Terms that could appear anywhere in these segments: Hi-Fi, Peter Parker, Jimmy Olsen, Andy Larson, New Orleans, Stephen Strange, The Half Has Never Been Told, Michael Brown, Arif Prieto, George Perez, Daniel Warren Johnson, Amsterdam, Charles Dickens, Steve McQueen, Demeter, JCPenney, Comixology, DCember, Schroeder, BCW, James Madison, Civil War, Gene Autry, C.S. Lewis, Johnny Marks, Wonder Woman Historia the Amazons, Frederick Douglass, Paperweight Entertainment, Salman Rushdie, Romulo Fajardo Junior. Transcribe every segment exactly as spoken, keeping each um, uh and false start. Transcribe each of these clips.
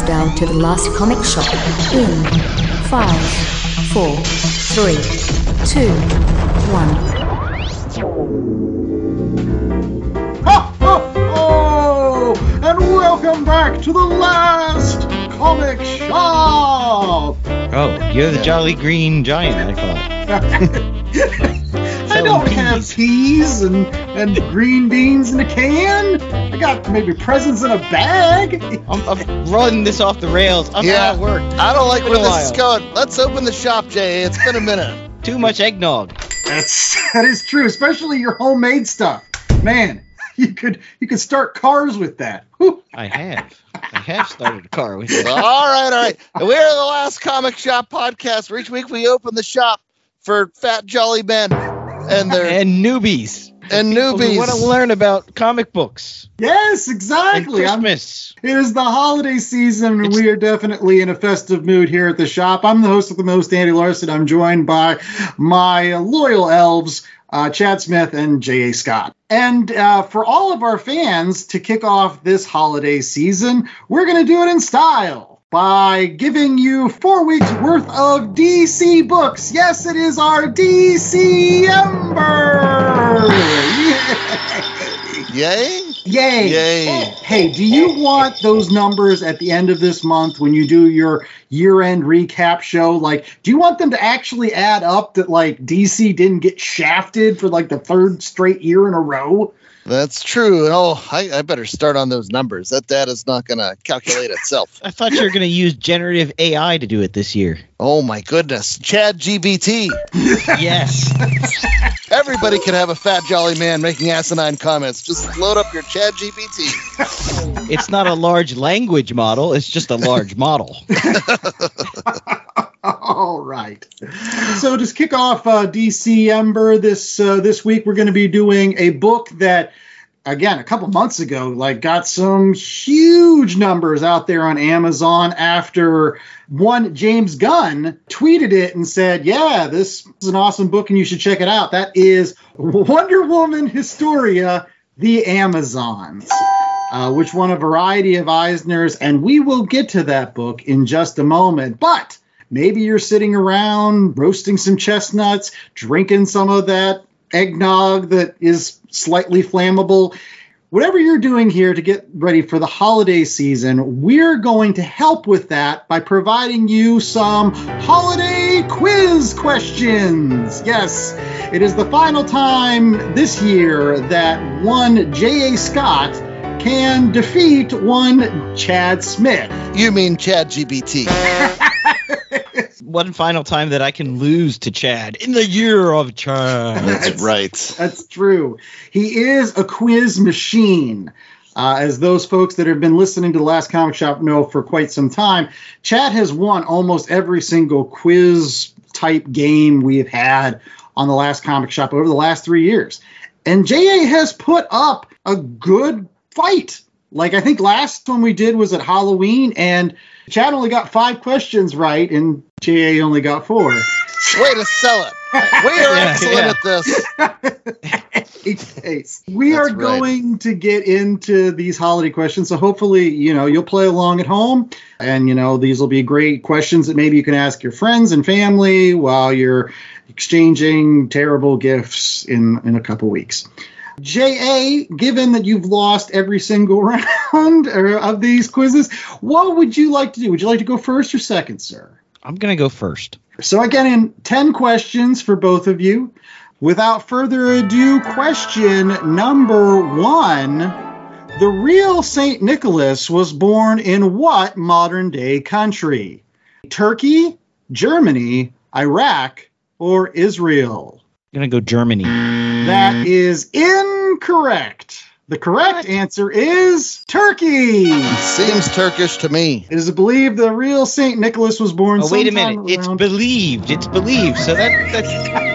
podcast down to The Last Comic Shop in five, four, three, two, one. Ha, ha, oh! And welcome back to The Last Comic Shop! Oh, you're the Jolly Green Giant, I thought. I don't have peas and, and green beans in a can. I got maybe presents in a bag. I'm, I'm running this off the rails. I'm yeah. out of work. I don't like where this is going. Let's open the shop, Jay. It's been a minute. Too much eggnog. That's, that is true, especially your homemade stuff. Man, you could you could start cars with that. Whew. I have. I have started a car with that. All right, all right. We're The Last Comic Shop Podcast, where each week we open the shop for fat, jolly men. And, and newbies. And newbies. We want to learn about comic books. Yes, exactly. And Christmas. I'm, it is the holiday season. It's, we are definitely in a festive mood here at the shop. I'm the host of the most, Andy Larson. I'm joined by my loyal elves, uh, Chad Smith and J A. Scott. And uh, for all of our fans, to kick off this holiday season, we're going to do it in style by giving you four weeks worth of D C books. Yes, it is our DCember! Yay! Yay! Yay! Hey, hey, do you want those numbers at the end of this month when you do your year-end recap show? Like, do you want them to actually add up that, like, D C didn't get shafted for, like, the third straight year in a row? That's true. Oh, I, I better start on those numbers. That data's not going to calculate itself. I thought you were going to use generative A I to do it this year. Oh, my goodness. Chad G B T. Yes. Everybody can have a fat, jolly man making asinine comments. Just load up your Chad G B T. It's not a large language model. It's just a large model. All right. So just kick off uh, DCember this uh, this week, we're going to be doing a book that, again, a couple months ago, like got some huge numbers out there on Amazon after one James Gunn tweeted it and said, yeah, this is an awesome book and you should check it out. That is Wonder Woman Historia the Amazons. Uh, which won a variety of Eisners, and we will get to that book in just a moment. But maybe you're sitting around roasting some chestnuts, drinking some of that eggnog that is slightly flammable. Whatever you're doing here to get ready for the holiday season, we're going to help with that by providing you some holiday quiz questions. Yes, it is the final time this year that one J A. Scott can defeat one Chad Smith. You mean Chad G B T. One final time that I can lose to Chad in the year of Chad. That's right. That's true. He is a quiz machine. Uh, as those folks that have been listening to The Last Comic Shop know for quite some time, Chad has won almost every single quiz type game we have had on The Last Comic Shop over the last three years. And J A has put up a good fight. Like, I think last one we did was at Halloween, and Chad only got five questions right, and J A only got four. Way to sell it. We are yeah, excellent yeah. at this. Case. We That's are going right. to get into these holiday questions, so hopefully, you know, you'll play along at home, and, you know, these will be great questions that maybe you can ask your friends and family while you're exchanging terrible gifts in, in a couple weeks. J A, given that you've lost every single round of these quizzes, what would you like to do? Would you like to go first or second, sir? I'm going to go first. So again, in ten questions for both of you. Without further ado, question number one. The real Saint Nicholas was born in what modern-day country? Turkey, Germany, Iraq, or Israel? I'm going to go Germany. That is incorrect. The correct answer is Turkey. Seems Turkish to me. It is believed the real Saint Nicholas was born. Oh, wait a minute. Around... It's believed. It's believed. So that, that's...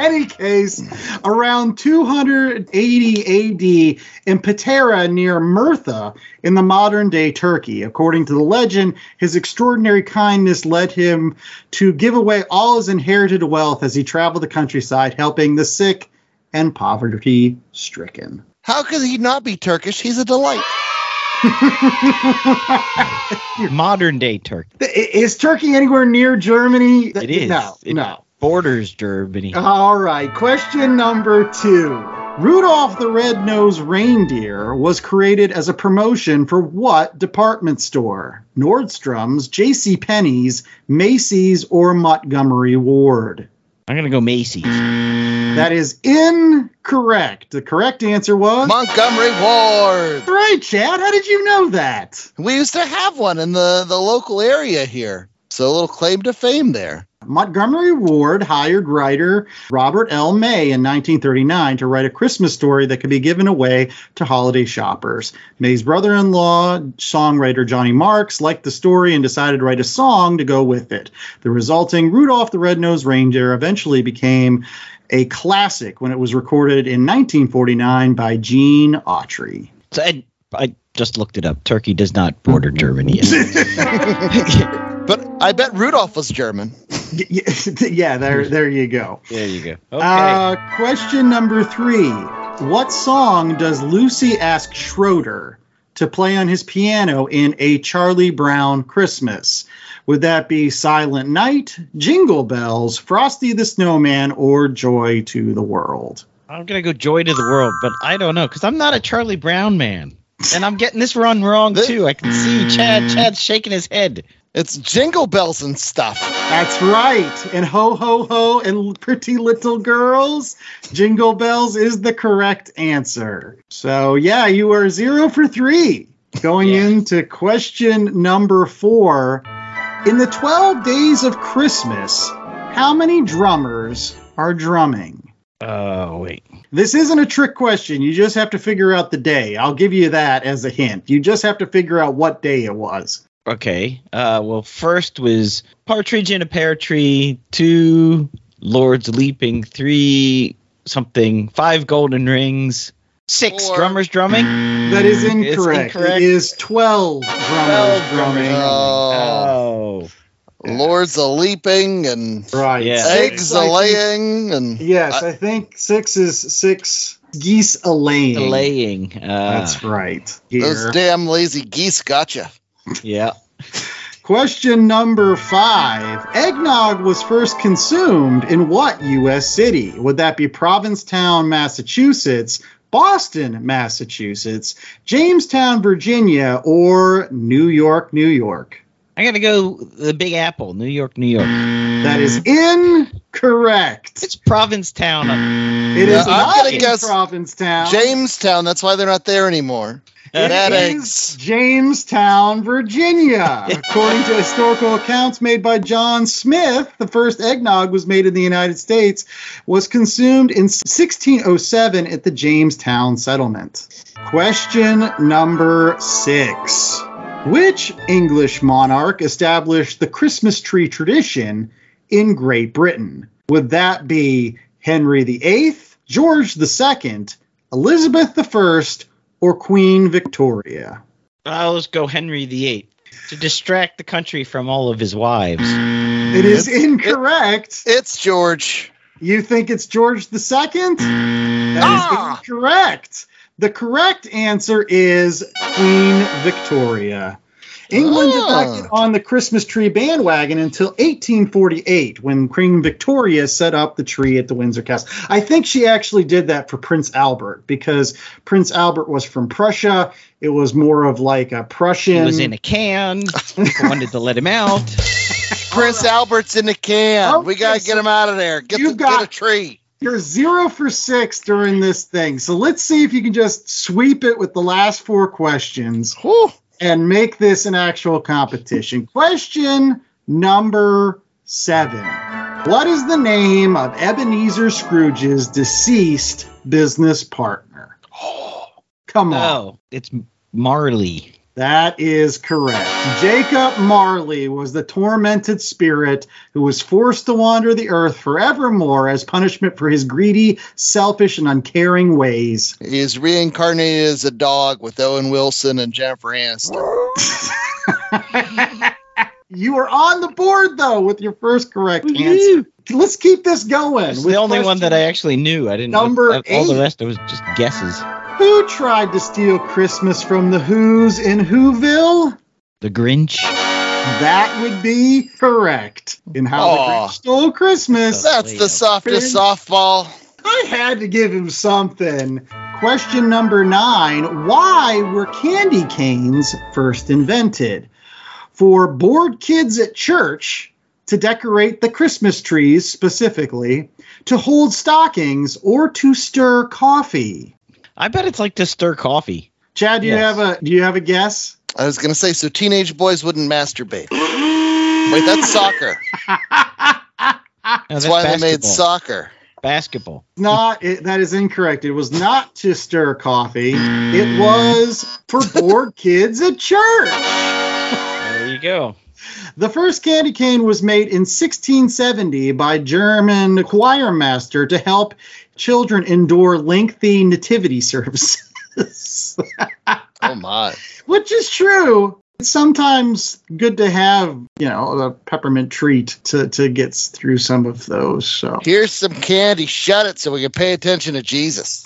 Any case, around two hundred eighty A D in Patera near Murtha in the modern-day Turkey. According to the legend, his extraordinary kindness led him to give away all his inherited wealth as he traveled the countryside, helping the sick and poverty-stricken. How could he not be Turkish? He's a delight. Modern day Turkey. Is Turkey anywhere near Germany? It is. No, it no. Borders Germany. All right. Question number two. Rudolph the Red-Nosed Reindeer was created as a promotion for what department store? Nordstrom's, JCPenney's, Macy's, or Montgomery Ward? I'm going to go Macy's. That is incorrect. The correct answer was Montgomery Ward. Right, Chad. How did you know that? We used to have one in the, the local area here. So a little claim to fame there. Montgomery Ward hired writer Robert L. May in nineteen thirty-nine to write a Christmas story that could be given away to holiday shoppers. May's brother-in-law, songwriter Johnny Marks, liked the story and decided to write a song to go with it. The resulting Rudolph the Red-Nosed Reindeer eventually became a classic when it was recorded in nineteen forty-nine by Gene Autry. So I, I just looked it up. Turkey does not border Germany. But I bet Rudolph was German. Yeah, there there you go. There you go. Okay. Uh, question number three. What song does Lucy ask Schroeder to play on his piano in A Charlie Brown Christmas? Would that be Silent Night, Jingle Bells, Frosty the Snowman, or Joy to the World? I'm going to go Joy to the World, but I don't know, because I'm not a Charlie Brown man. And I'm getting this run wrong, too. I can see Chad. Chad's shaking his head. It's Jingle Bells and Stuff. That's right. And Ho, Ho, Ho and Pretty Little Girls. Jingle Bells is the correct answer. So, yeah, you are zero for three. Going yeah. into question number four. In the twelve days of Christmas, how many drummers are drumming? Oh, uh, wait. This isn't a trick question. You just have to figure out the day. I'll give you that as a hint. You just have to figure out what day it was. Okay. Uh, well, first was Partridge in a Pear Tree, two Lords Leaping, three something, five Golden Rings, six Four. drummers drumming. That is incorrect. incorrect. It is twelve drummers twelve drumming. drumming. Oh. oh. Lords a leaping and right. yeah. eggs a laying and yes, uh, I think six is six geese a laying. A laying. Uh, That's right. Here. Those damn lazy geese gotcha. Yeah. Question number five. Eggnog was first consumed in what U S city? Would that be Provincetown, Massachusetts, Boston, Massachusetts, Jamestown, Virginia, or New York, New York? I got to go the Big Apple, New York, New York. That is incorrect. It's Provincetown. It is uh, not in guess Provincetown. Jamestown. That's why they're not there anymore. That is Jamestown, Virginia. According to historical accounts made by John Smith, the first eggnog was made in the United States, was consumed in sixteen oh seven at the Jamestown settlement. Question number six. Which English monarch established the Christmas tree tradition in Great Britain? Would that be Henry the eighth, George the second, Elizabeth the first, or Queen Victoria? I'll just go Henry the eighth to distract the country from all of his wives. It is incorrect. It, it's George. You think it's George the second? That ah! is incorrect. The correct answer is Queen Victoria. England did not get on the Christmas tree bandwagon until eighteen forty-eight when Queen Victoria set up the tree at the Windsor Castle. I think she actually did that for Prince Albert because Prince Albert was from Prussia. It was more of like a Prussian. He was in a can. I wanted to let him out. Prince right. Albert's in a can. Oh, we got to yes. get him out of there. Get, the, got- get a tree. You're zero for six during this thing. So let's see if you can just sweep it with the last four questions Whew. and make this an actual competition. Question number seven. What is the name of Ebenezer Scrooge's deceased business partner? Oh, come on. Oh, it's Marley. That is correct. Jacob Marley was the tormented spirit who was forced to wander the earth forevermore as punishment for his greedy, selfish, and uncaring ways. He is reincarnated as a dog with Owen Wilson and Jennifer Aniston. You are on the board, though, with your first correct answer. Let's keep this going. It's the only one that I actually knew. I didn't know. Number eight. All the rest of it was just guesses. Who tried to steal Christmas from the Who's in Whoville? The Grinch. That would be correct. In How oh, the Grinch Stole Christmas. That's the softest softball. I had to give him something. Question number nine. Why were candy canes first invented? For bored kids at church, to decorate the Christmas trees specifically, to hold stockings, or to stir coffee. I bet it's like to stir coffee. Chad, do yes. you have a do you have a guess? I was going to say so teenage boys wouldn't masturbate. Wait, that's soccer. no, that's, that's why basketball. They made soccer. Basketball. Not it, that is incorrect. It was not to stir coffee. It was for bored kids at church. There you go. The first candy cane was made in sixteen seventy by German choir master to help children endure lengthy nativity services. Oh, my. Which is true. It's sometimes good to have, you know, a peppermint treat to, to get through some of those. So here's some candy. Shut it so we can pay attention to Jesus.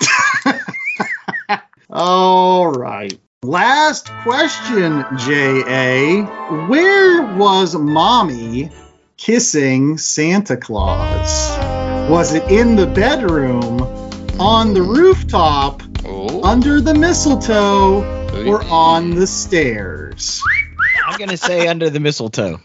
All right. Last question, J A. Where was Mommy kissing Santa Claus? Was it in the bedroom, on the rooftop, oh. under the mistletoe, or on the stairs? I'm going to say under the mistletoe.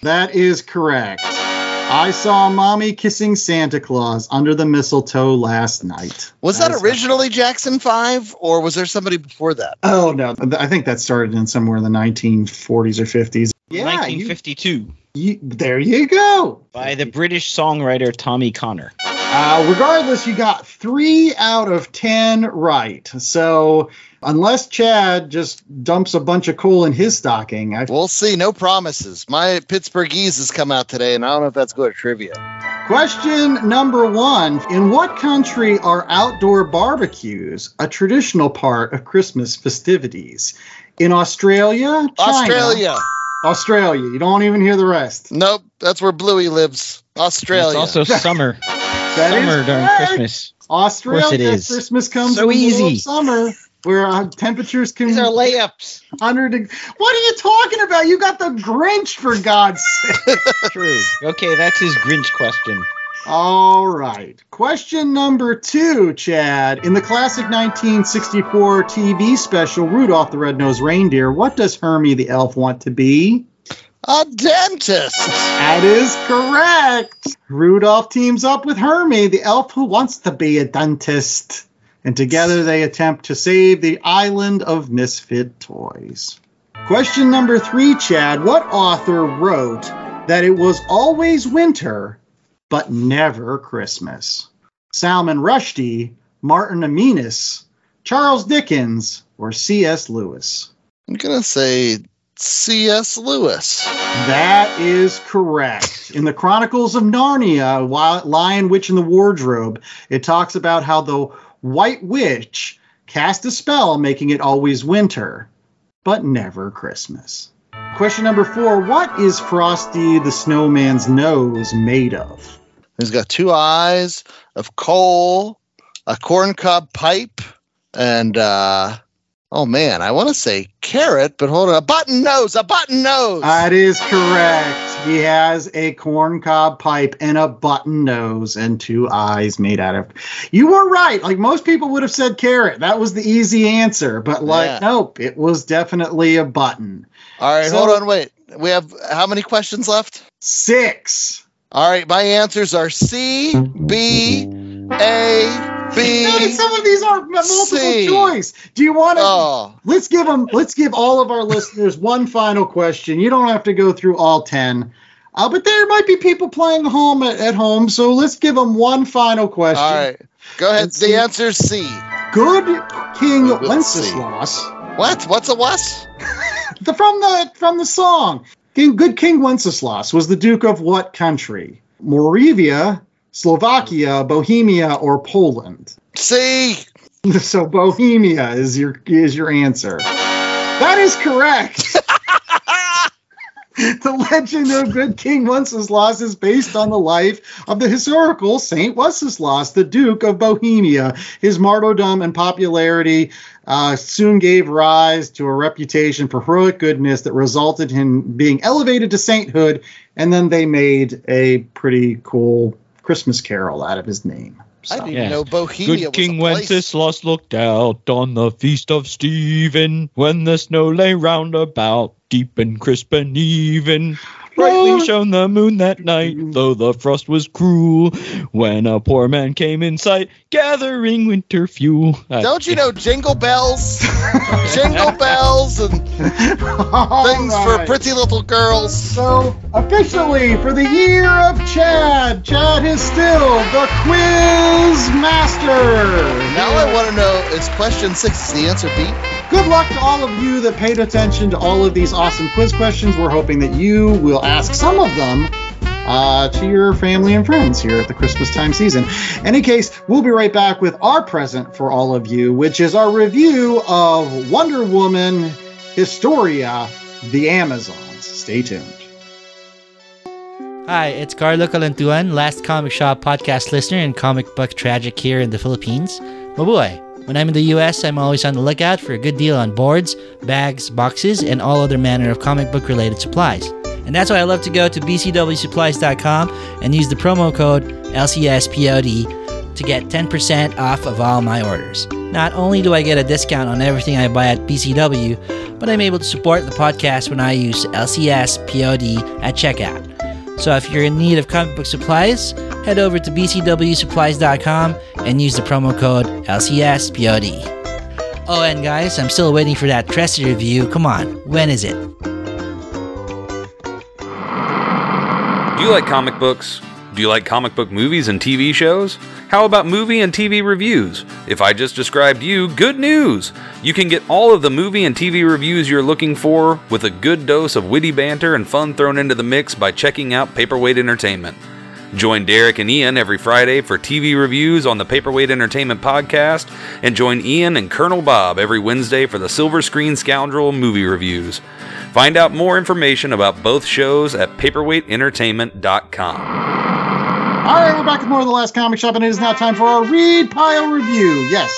That is correct. I saw Mommy kissing Santa Claus under the mistletoe last night. Was that, that originally Jackson five, or was there somebody before that? Oh, no. I think that started in somewhere in the nineteen forties or fifties. Yeah, nineteen fifty-two. You, you, there you go. By the British songwriter Tommy Connor. Uh, regardless, you got three out of ten right. So unless Chad just dumps a bunch of coal in his stocking. I... We'll see. No promises. My Pittsburghese has come out today, and I don't know if that's good at trivia. Question number one. In what country are outdoor barbecues a traditional part of Christmas festivities? In Australia, China. Australia. Australia. You don't even hear the rest. Nope. That's where Bluey lives. Australia. And it's also summer. That summer during Christmas. Australia, of course it is. Christmas comes so in the easy. Middle of summer where uh, temperatures can... These are layups. one hundred degrees. What are you talking about? You got the Grinch, for God's sake. True. Okay, that's his Grinch question. All right. Question number two, Chad. In the classic nineteen sixty-four T V special, Rudolph the Red-Nosed Reindeer, what does Hermie the Elf want to be? A dentist. That is correct. Rudolph teams up with Hermie, the elf who wants to be a dentist. And together they attempt to save the island of misfit toys. Question number three, Chad. What author wrote that it was always winter, but never Christmas? Salman Rushdie, Martin Amis, Charles Dickens, or C S Lewis? I'm going to say... C S Lewis. That is correct. In the Chronicles of Narnia, Lion, Witch, and the Wardrobe, it talks about how the White Witch cast a spell, making it always winter, but never Christmas. Question number four. What is Frosty the Snowman's nose made of? He's got two eyes, of coal, a corncob pipe, and, uh... oh, man, I want to say carrot, but hold on. A button nose, a button nose. That is correct. He has a corncob pipe and a button nose and two eyes made out of. You were right. Like, most people would have said carrot. That was the easy answer. But, like, yeah. nope, it was definitely a button. All right, so, hold on. Wait. We have how many questions left? Six. All right, my answers are C, B, A. B, Notice some of these are multiple C. choice. Do you want to? Oh. Let's give them. Let's give all of our listeners one final question. You don't have to go through all ten, uh, but there might be people playing home at, at home. So let's give them one final question. All right, go ahead. The answer is C. Good King Wenceslas. What? What's a what? the from the from the song. King, Good King Wenceslas was the Duke of what country? Moravia, Slovakia, Bohemia, or Poland? C. So Bohemia is your is your answer. That is correct. The legend of good King Wenceslas is based on the life of the historical Saint Wenceslas, the Duke of Bohemia. His martyrdom and popularity uh, soon gave rise to a reputation for heroic goodness that resulted in him being elevated to sainthood, and then they made a pretty cool Christmas carol out of his name. So, I didn't even yeah. know Bohemia Good was King a place. Wenceslas looked out on the feast of Stephen when the snow lay round about, deep and crisp and even. Brightly shone the moon that night, though the frost was cruel, when a poor man came in sight, gathering winter fuel. Don't you know Jingle Bells? Jingle Bells and All things right. for pretty little girls. So, officially, for the year of Chad, Chad is still the Quiz Master. Now I want to know, is question six the answer B? Good luck to all of you that paid attention to all of these awesome quiz questions. We're hoping that you will ask some of them uh, to your family and friends here at the Christmas time season. In any case, we'll be right back with our present for all of you, which is our review of Wonder Woman Historia the Amazons. Stay tuned. Hi, it's Carlo Kalentuan, Last Comic Shop podcast listener and comic book tragic here in the Philippines. Mabuhay! When I'm in the U S, I'm always on the lookout for a good deal on boards, bags, boxes, and all other manner of comic book-related supplies. And that's why I love to go to b c w supplies dot com and use the promo code L C S P O D to get ten percent off of all my orders. Not only do I get a discount on everything I buy at B C W, but I'm able to support the podcast when I use L C S P O D at checkout. So if you're in need of comic book supplies, head over to b c w supplies dot com and use the promo code L C S P O D. Oh, and guys, I'm still waiting for that Tressie review. Come on, when is it? Do you like comic books? Do you like comic book movies and T V shows? How about movie and T V reviews? If I just described you, good news! You can get all of the movie and T V reviews you're looking for with a good dose of witty banter and fun thrown into the mix by checking out Paperweight Entertainment. Join Derek and Ian every Friday for T V reviews on the Paperweight Entertainment podcast, and join Ian and Colonel Bob every Wednesday for the Silver Screen Scoundrel movie reviews. Find out more information about both shows at paperweight entertainment dot com. All right, we're back with more of The Last Comic Shop, and it is now time for our Read Pile Review. Yes,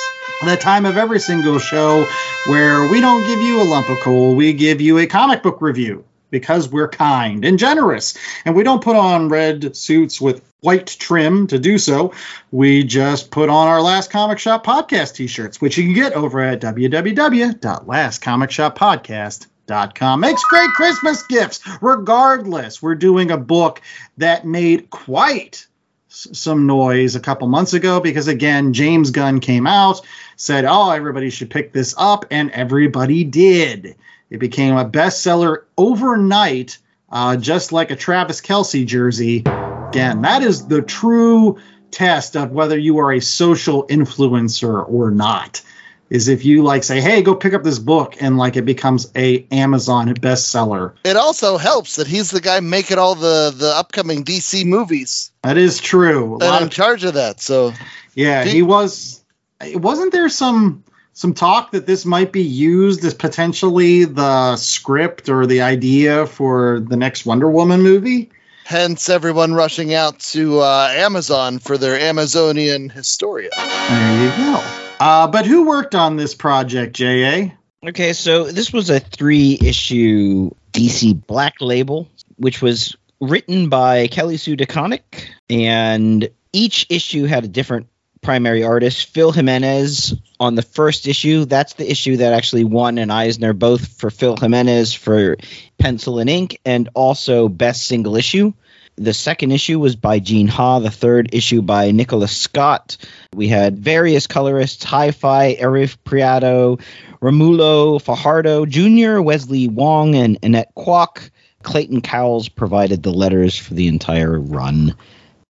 the time of every single show where we don't give you a lump of coal, we give you a comic book review because we're kind and generous. And we don't put on red suits with white trim to do so. We just put on our Last Comic Shop podcast t-shirts, which you can get over at w w w dot last comic shop podcast dot com. Makes great Christmas gifts. Regardless, we're doing a book that made quite s- some noise a couple months ago because, again, James Gunn came out, said, oh, everybody should pick this up, and everybody did. It became a bestseller overnight, uh, just like a Travis Kelce jersey. Again, that is the true test of whether you are a social influencer or not. Is if you like say, hey, go pick up this book, and like it becomes a Amazon bestseller. It also helps that he's the guy making all the, the upcoming D C movies. That is true. And I'm in charge of that. So yeah, he was. Wasn't there some some talk that this might be used as potentially the script or the idea for the next Wonder Woman movie? Hence, everyone rushing out to uh, Amazon for their Amazonian Historia. There you go. Uh, but who worked on this project, J A? Okay, so this was a three-issue D C Black Label, which was written by Kelly Sue DeConnick, and each issue had a different primary artist. Phil Jimenez on the first issue. That's the issue that actually won an Eisner, both for Phil Jimenez for pencil and ink, and also best single issue. The second issue was by Gene Ha, the third issue by Nicola Scott. We had various colorists, Hi-Fi, Arif Prieto, Romulo Fajardo Junior, Wesley Wong, and Annette Kwok. Clayton Cowles provided the letters for the entire run.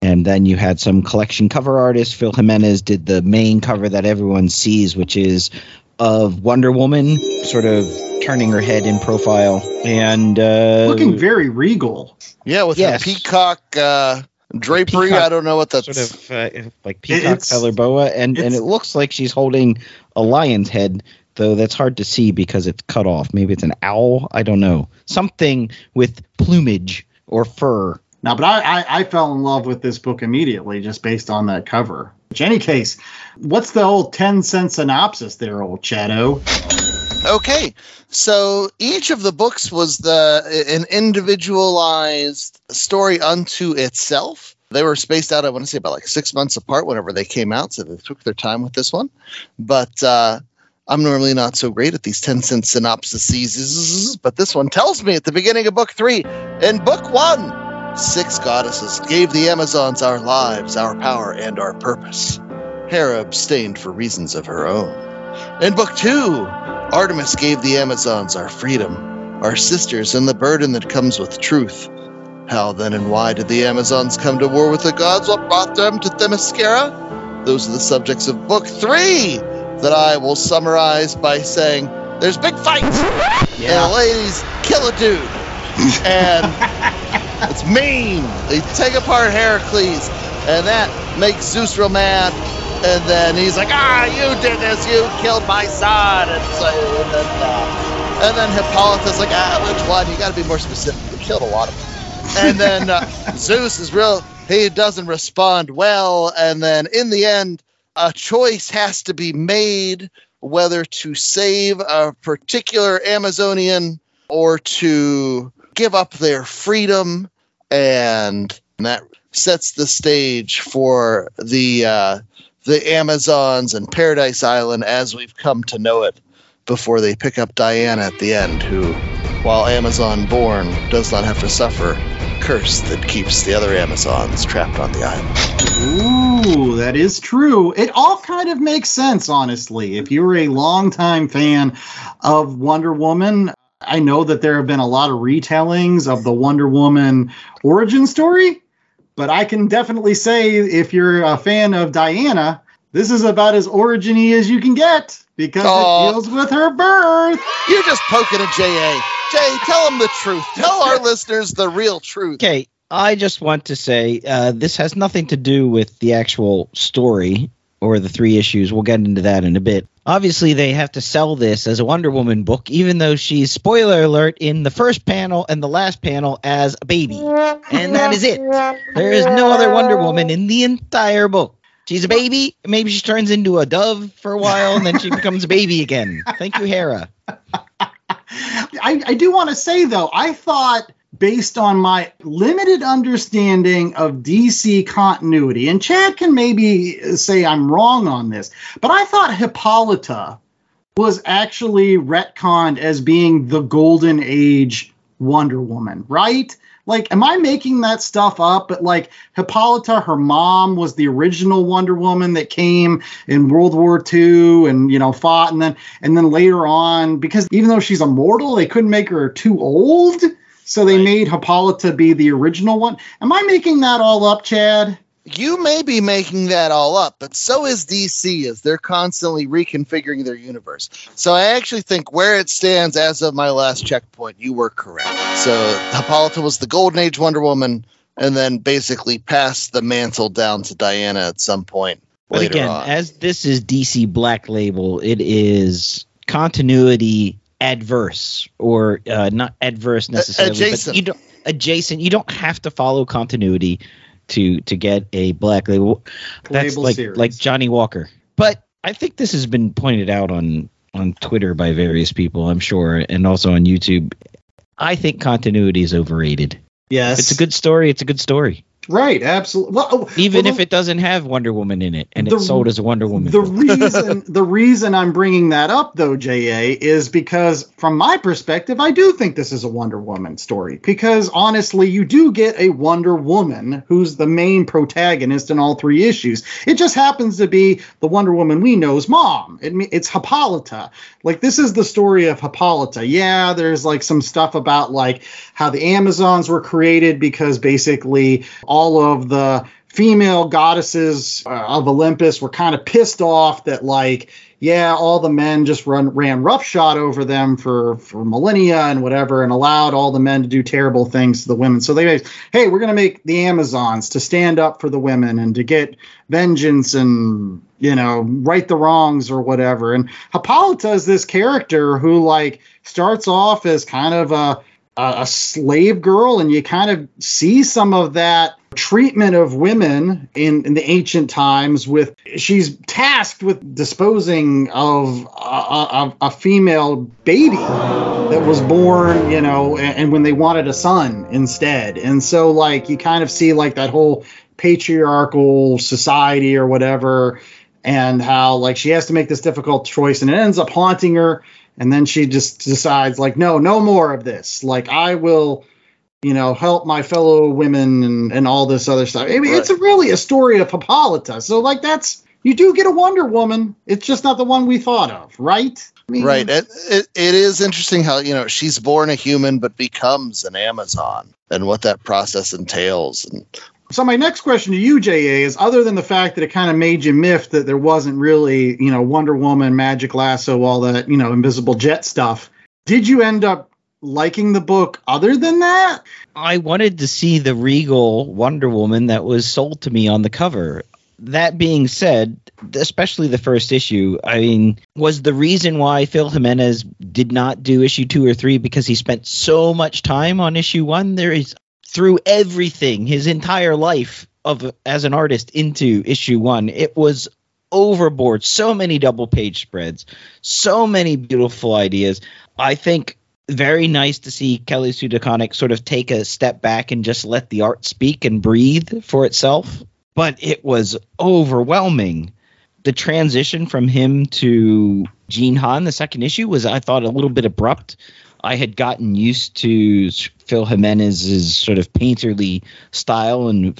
And then you had some collection cover artists. Phil Jimenez did the main cover that everyone sees, which is of Wonder Woman, sort of turning her head in profile and uh, looking very regal. Yeah, with yes. the peacock uh, drapery. Peacock, I don't know what that's sort of uh, like peacock feather boa, and and it looks like she's holding a lion's head though that's hard to see because it's cut off. Maybe it's an owl. I don't know. Something with plumage or fur. Now, but I, I, I fell in love with this book immediately just based on that cover. In any case, what's the old ten cent synopsis there, old Shadow? Okay, so each of the books was the an individualized story unto itself. They were spaced out, I want to say, about like six months apart whenever they came out, so they took their time with this one. But uh, I'm normally not so great at these ten cent synopsises, but this one tells me at the beginning of book three, in book one, six goddesses gave the Amazons our lives, our power, and our purpose. Hera abstained for reasons of her own. In book two, Artemis gave the Amazons our freedom, our sisters, and the burden that comes with truth. How then and why did the Amazons come to war with the gods? What brought them to Themyscira? Those are the subjects of book three that I will summarize by saying, there's big fights, yeah. And the ladies kill a dude, and it's mean. They take apart Heracles, and that makes Zeus real mad. And then he's like, ah, you did this, you killed my son. And, so, and, then, uh, and then Hippolyta's like, ah, which one? You got to be more specific. You killed a lot of them. And then uh, Zeus is real, he doesn't respond well. And then in the end, a choice has to be made whether to save a particular Amazonian or to give up their freedom. And that sets the stage for the... Uh, the Amazons and Paradise Island as we've come to know it before they pick up Diana at the end, who, while Amazon born, does not have to suffer a curse that keeps the other Amazons trapped on the island. Ooh, that is true. It all kind of makes sense, honestly. If you're a longtime fan of Wonder Woman, I know that there have been a lot of retellings of the Wonder Woman origin story. But I can definitely say, if you're a fan of Diana, this is about as origin-y as you can get, because Aww. It deals with her birth. You're just poking at J A. Jay, tell them the truth. Tell our listeners the real truth. Okay, I just want to say uh, this has nothing to do with the actual story or the three issues. We'll get into that in a bit. Obviously, they have to sell this as a Wonder Woman book, even though she's, spoiler alert, in the first panel and the last panel as a baby. And that is it. There is no other Wonder Woman in the entire book. She's a baby. Maybe she turns into a dove for a while, and then she becomes a baby again. Thank you, Hera. I, I do want to say, though, I thought... based on my limited understanding of D C continuity, and Chad can maybe say I'm wrong on this, but I thought Hippolyta was actually retconned as being the Golden Age Wonder Woman, right? Like, am I making that stuff up? But, like, Hippolyta, her mom, was the original Wonder Woman that came in World War Two and, you know, fought. And then, and then later on, because even though she's immortal, they couldn't make her too old. So they right. made Hippolyta be the original one. Am I making that all up, Chad? You may be making that all up, but so is D C, as they're constantly reconfiguring their universe. So I actually think where it stands as of my last checkpoint, you were correct. So Hippolyta was the Golden Age Wonder Woman, and then basically passed the mantle down to Diana at some point but later again, on. Again, as this is D C Black Label, it is continuity adverse or uh, not adverse necessarily, adjacent. But you don't, adjacent. You don't have to follow continuity to to get a black label. That's label like series. Like Johnny Walker. But I think this has been pointed out on on Twitter by various people, I'm sure, and also on YouTube. I think continuity is overrated. Yes, if it's a good story. It's a good story. Right, absolutely. Well, even well, if it doesn't have Wonder Woman in it, and the, it's sold as a Wonder Woman. The reason the reason I'm bringing that up, though, J A, is because from my perspective, I do think this is a Wonder Woman story. Because honestly, you do get a Wonder Woman who's the main protagonist in all three issues. It just happens to be the Wonder Woman we know's mom. It, it's Hippolyta. Like, this is the story of Hippolyta. Yeah, there's like some stuff about like how the Amazons were created because basically all All of the female goddesses uh, of Olympus were kind of pissed off that, like, yeah, all the men just run ran roughshod over them for, for millennia and whatever, and allowed all the men to do terrible things to the women. So they, hey, we're going to make the Amazons to stand up for the women and to get vengeance and, you know, right the wrongs or whatever. And Hippolyta is this character who, like, starts off as kind of a, a slave girl, and you kind of see some of that treatment of women in, in the ancient times with, she's tasked with disposing of a, a, a female baby that was born, you know, and, and when they wanted a son instead. And so, like, you kind of see, like, that whole patriarchal society or whatever, and how, like, she has to make this difficult choice, and it ends up haunting her. And then she just decides, like, no, no more of this. Like, I will, you know, help my fellow women and, and all this other stuff. I mean, right. It's a really a story of Hippolyta. So, like, that's, you do get a Wonder Woman. It's just not the one we thought of, right? I mean, right. It, it, it is interesting how, you know, she's born a human but becomes an Amazon, and what that process entails. And so my next question to you, J A, is, other than the fact that it kind of made you miffed that there wasn't really, you know, Wonder Woman, Magic Lasso, all that, you know, invisible jet stuff, did you end up liking the book other than that? I wanted to see the regal Wonder Woman that was sold to me on the cover. That being said, especially the first issue, I mean, was the reason why Phil Jimenez did not do issue two or three because he spent so much time on issue one? There is... through everything, his entire life of as an artist into issue one, it was overboard. So many double page spreads, so many beautiful ideas. I think very nice to see Kelly Sue DeConnick sort of take a step back and just let the art speak and breathe for itself. But it was overwhelming. The transition from him to Gene Ha in the second issue was, I thought, a little bit abrupt. I had gotten used to Phil Jimenez's sort of painterly style, and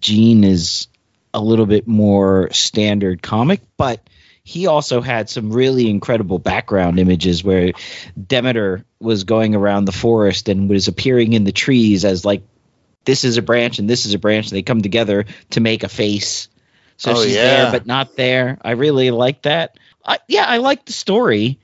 Gene is a little bit more standard comic, but he also had some really incredible background images where Demeter was going around the forest and was appearing in the trees as, like, this is a branch and this is a branch, and they come together to make a face. So oh, she's yeah. there, but not there. I really like that. I, yeah, I like the story.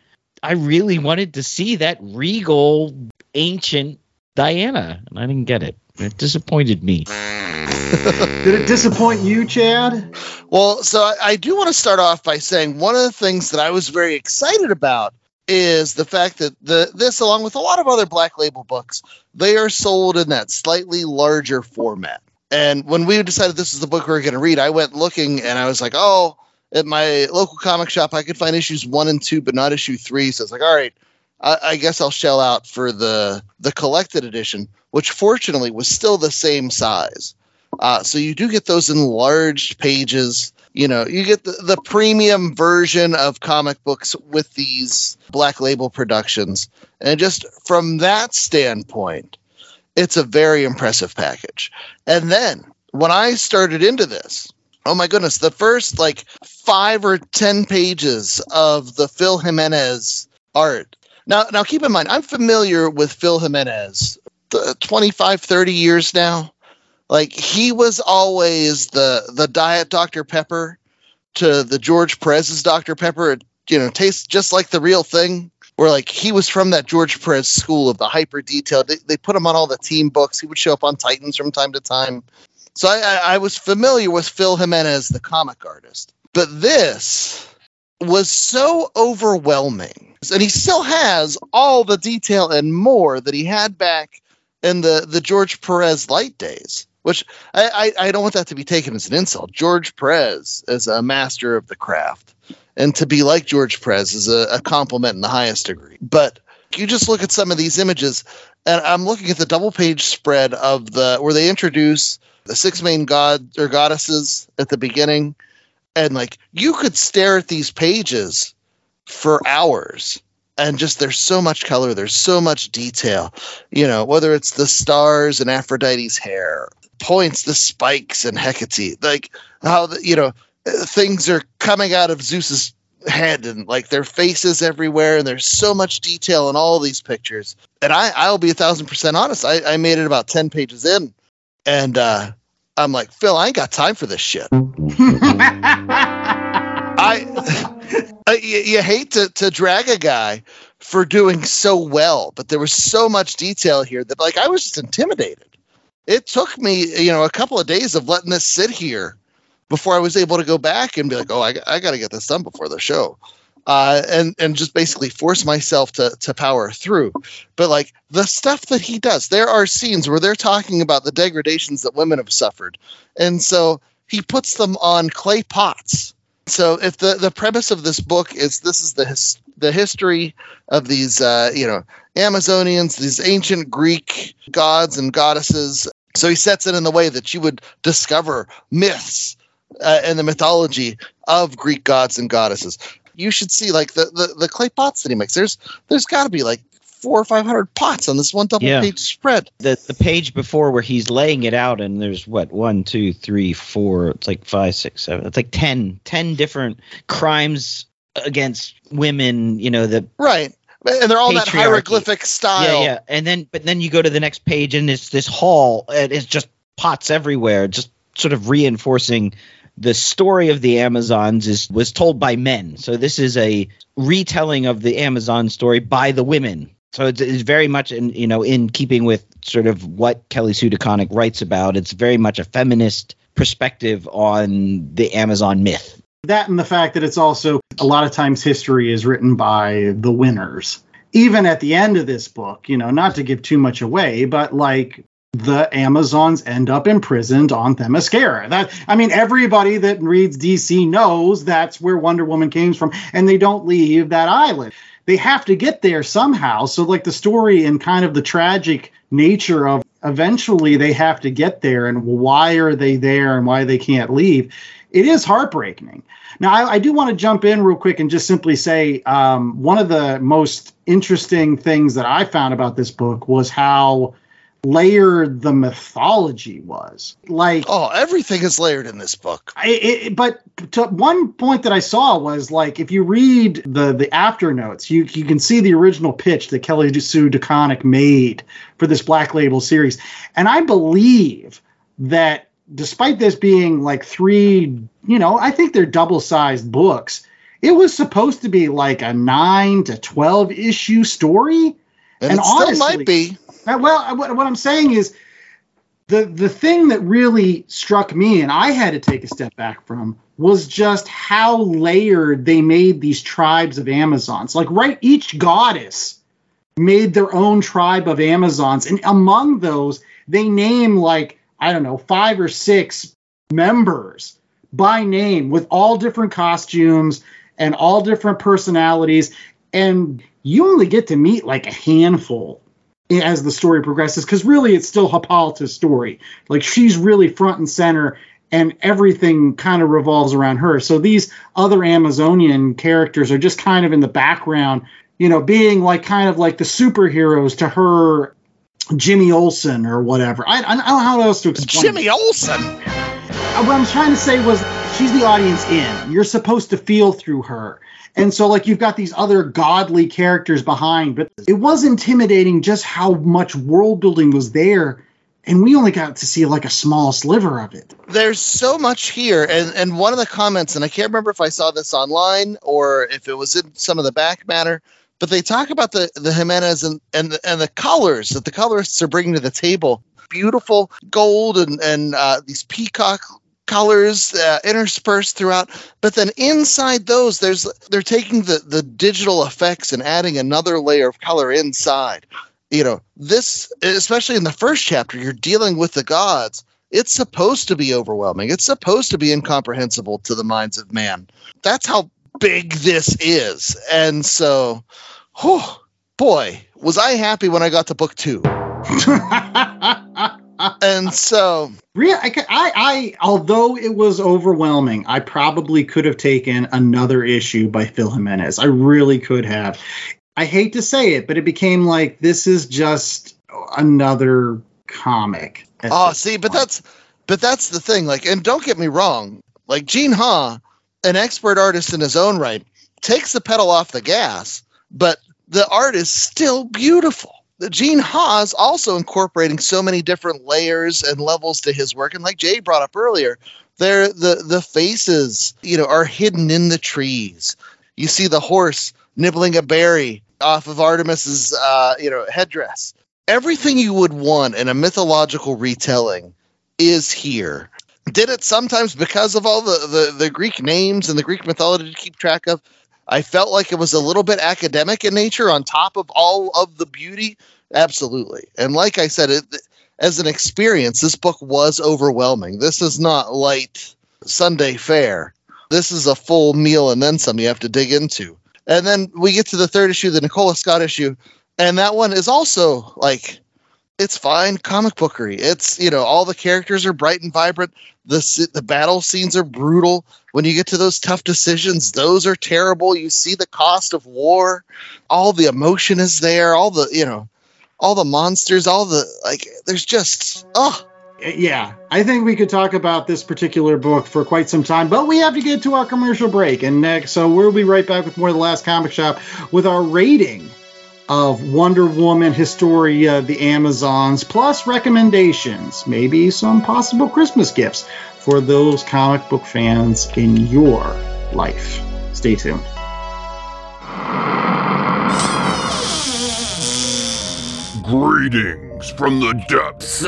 I really wanted to see that regal, ancient Diana, and I didn't get it. It disappointed me. Did it disappoint you, Chad? Well, so I, I do want to start off by saying one of the things that I was very excited about is the fact that the this, along with a lot of other Black Label books, they are sold in that slightly larger format. And when we decided this is the book we were going to read, I went looking, and I was like, oh, at my local comic shop, I could find issues one and two, but not issue three. So it's like, all right, I, I guess I'll shell out for the the collected edition, which fortunately was still the same size. Uh, so you do get those enlarged pages. You know, you get the, the premium version of comic books with these Black Label productions. And just from that standpoint, it's a very impressive package. And then when I started into this, oh my goodness, the first like five or ten pages of the Phil Jimenez art. Now, now keep in mind, I'm familiar with Phil Jimenez th- twenty-five, thirty years now. Like, he was always the the Diet Doctor Pepper to the George Perez's Doctor Pepper. It, you know, tastes just like the real thing. Where, like, he was from that George Perez school of the hyper detail. They, they put him on all the team books. He would show up on Titans from time to time. So I, I was familiar with Phil Jimenez, the comic artist, but this was so overwhelming. And he still has all the detail and more that he had back in the, the George Perez light days, which I, I, I don't want that to be taken as an insult. George Perez is a master of the craft, and to be like George Perez is a, a compliment in the highest degree. But you just look at some of these images, and I'm looking at the double page spread of the, where they introduce the six main gods or goddesses at the beginning. And, like, you could stare at these pages for hours, and just, there's so much color. There's so much detail, you know, whether it's the stars and Aphrodite's hair, points, the spikes and Hecate, like how, the, you know, things are coming out of Zeus's head, and, like, their faces everywhere. And there's so much detail in all these pictures. And I, I'll be a thousand percent honest. I, I made it about ten pages in. And uh, I'm like, Phil, I ain't got time for this shit. I Uh, you, you hate to, to drag a guy for doing so well, but there was so much detail here that, like, I was just intimidated. It took me, you know, a couple of days of letting this sit here before I was able to go back and be like, oh, I, I got to get this done before the show. Uh, and, and just basically force myself to, to power through. But, like, the stuff that he does, there are scenes where they're talking about the degradations that women have suffered. And so he puts them on clay pots. So if the, the premise of this book is this is the his, the history of these, uh, you know, Amazonians, these ancient Greek gods and goddesses. So he sets it in the way that you would discover myths uh, and the mythology of Greek gods and goddesses. You should see, like, the, the, the clay pots that he makes. There's There's got to be, like, four or five hundred pots on this one double-page yeah. spread. The, the page before where he's laying it out, and there's, what, one, two, three, four, it's like five, six, seven. It's like ten, ten different crimes against women, you know, the right. And they're all patriarchy. That hieroglyphic style. Yeah, yeah. And then, but then you go to the next page, and it's this hall, and it's just pots everywhere, just sort of reinforcing the story of the Amazons is was told by men. So this is a retelling of the Amazon story by the women. So it's, it's very much in, you know, in keeping with sort of what Kelly Sue DeConnick writes about. It's very much a feminist perspective on the Amazon myth. That and the fact that it's also a lot of times history is written by the winners. Even at the end of this book, you know, not to give too much away, but like the Amazons end up imprisoned on Themyscira. That I mean, everybody that reads D C knows that's where Wonder Woman came from, and they don't leave that island. They have to get there somehow. So like the story and kind of the tragic nature of eventually they have to get there, and why are they there and why they can't leave. It is heartbreaking. Now, I, I do want to jump in real quick and just simply say um, one of the most interesting things that I found about this book was how layered the mythology was. Like, oh, everything is layered in this book. I, it, but to one point that I saw was like, if you read the the after notes, you you can see the original pitch that Kelly Sue DeConnick made for this Black Label series, and I believe that despite this being like three, you know, I think they're double sized books. It was supposed to be like a nine to twelve issue story, and, and it honestly, still might be. Well, what I'm saying is the the thing that really struck me and I had to take a step back from was just how layered they made these tribes of Amazons. Like, right, each goddess made their own tribe of Amazons. And among those, they name like, I don't know, five or six members by name with all different costumes and all different personalities. And you only get to meet like a handful as the story progresses, because really it's still Hippolyta's story. Like, she's really front and center, and everything kind of revolves around her. So these other Amazonian characters are just kind of in the background, you know, being like kind of like the superheroes to her, Jimmy Olsen or whatever. I, I don't know how else to explain. Jimmy Olsen. What I'm trying to say was she's the audience in. You're supposed to feel through her. And so, like, you've got these other godly characters behind, but it was intimidating just how much world building was there, and we only got to see, like, a small sliver of it. There's so much here, and, and one of the comments, and I can't remember if I saw this online or if it was in some of the back matter, but they talk about the, the Jimenez and, and, and the colors that the colorists are bringing to the table. Beautiful gold and, and uh, these peacock colors uh, interspersed throughout, but then inside those, there's they're taking the, the digital effects and adding another layer of color inside. You know, this, especially in the first chapter, you're dealing with the gods. It's supposed to be overwhelming. It's supposed to be incomprehensible to the minds of man. That's how big this is. And so, whew, boy, was I happy when I got to book two. And so, really, I, I, although it was overwhelming, I probably could have taken another issue by Phil Jimenez. I really could have. I hate to say it, but it became like, this is just another comic. Oh, see, point. but that's, but that's the thing. Like, and don't get me wrong, like, Gene Ha, an expert artist in his own right, takes the pedal off the gas, but the art is still beautiful. Gene Ha is also incorporating so many different layers and levels to his work. And like Jay brought up earlier, there the the faces, you know, are hidden in the trees. You see the horse nibbling a berry off of Artemis's, uh, you know, headdress. Everything you would want in a mythological retelling is here. Did it sometimes because of all the, the, the Greek names and the Greek mythology to keep track of? I felt like it was a little bit academic in nature on top of all of the beauty. Absolutely. And like I said, it, as an experience, this book was overwhelming. This is not light Sunday fare. This is a full meal and then some you have to dig into. And then we get to the third issue, the Nicola Scott issue. And that one is also like, it's fine comic bookery. It's, you know, all the characters are bright and vibrant. The the battle scenes are brutal. When you get to those tough decisions, those are terrible. You see the cost of war. All the emotion is there. All the, you know, all the monsters, all the, like, there's just, oh. Yeah, I think we could talk about this particular book for quite some time, but we have to get to our commercial break. And uh, so we'll be right back with more of The Last Comic Shop with our rating of Wonder Woman Historia the Amazons, plus recommendations, maybe some possible Christmas gifts for those comic book fans in your life. Stay tuned. Greetings from the depths.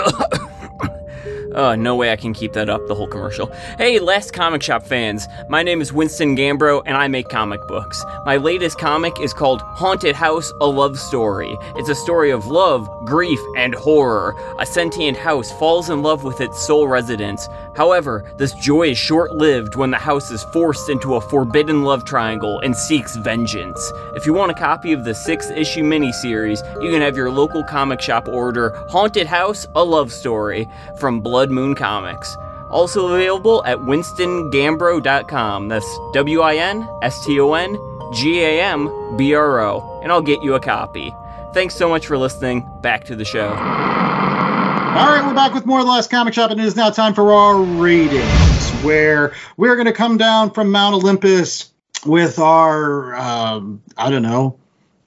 Oh, no way I can keep that up, the whole commercial. Hey, Last Comic Shop fans. My name is Winston Gambro, and I make comic books. My latest comic is called Haunted House, A Love Story. It's a story of love, grief, and horror. A sentient house falls in love with its sole residents. However, this joy is short-lived when the house is forced into a forbidden love triangle and seeks vengeance. If you want a copy of the six-issue miniseries, you can have your local comic shop order Haunted House, A Love Story from Blood Moon Comics. Also available at winston gambro dot com. That's W I N S T O N G A M B R O. And I'll get you a copy. Thanks so much for listening. Back to the show. All right, we're back with more of The Last Comic Shop, and it is now time for our ratings, where we're going to come down from Mount Olympus with our, um, I don't know,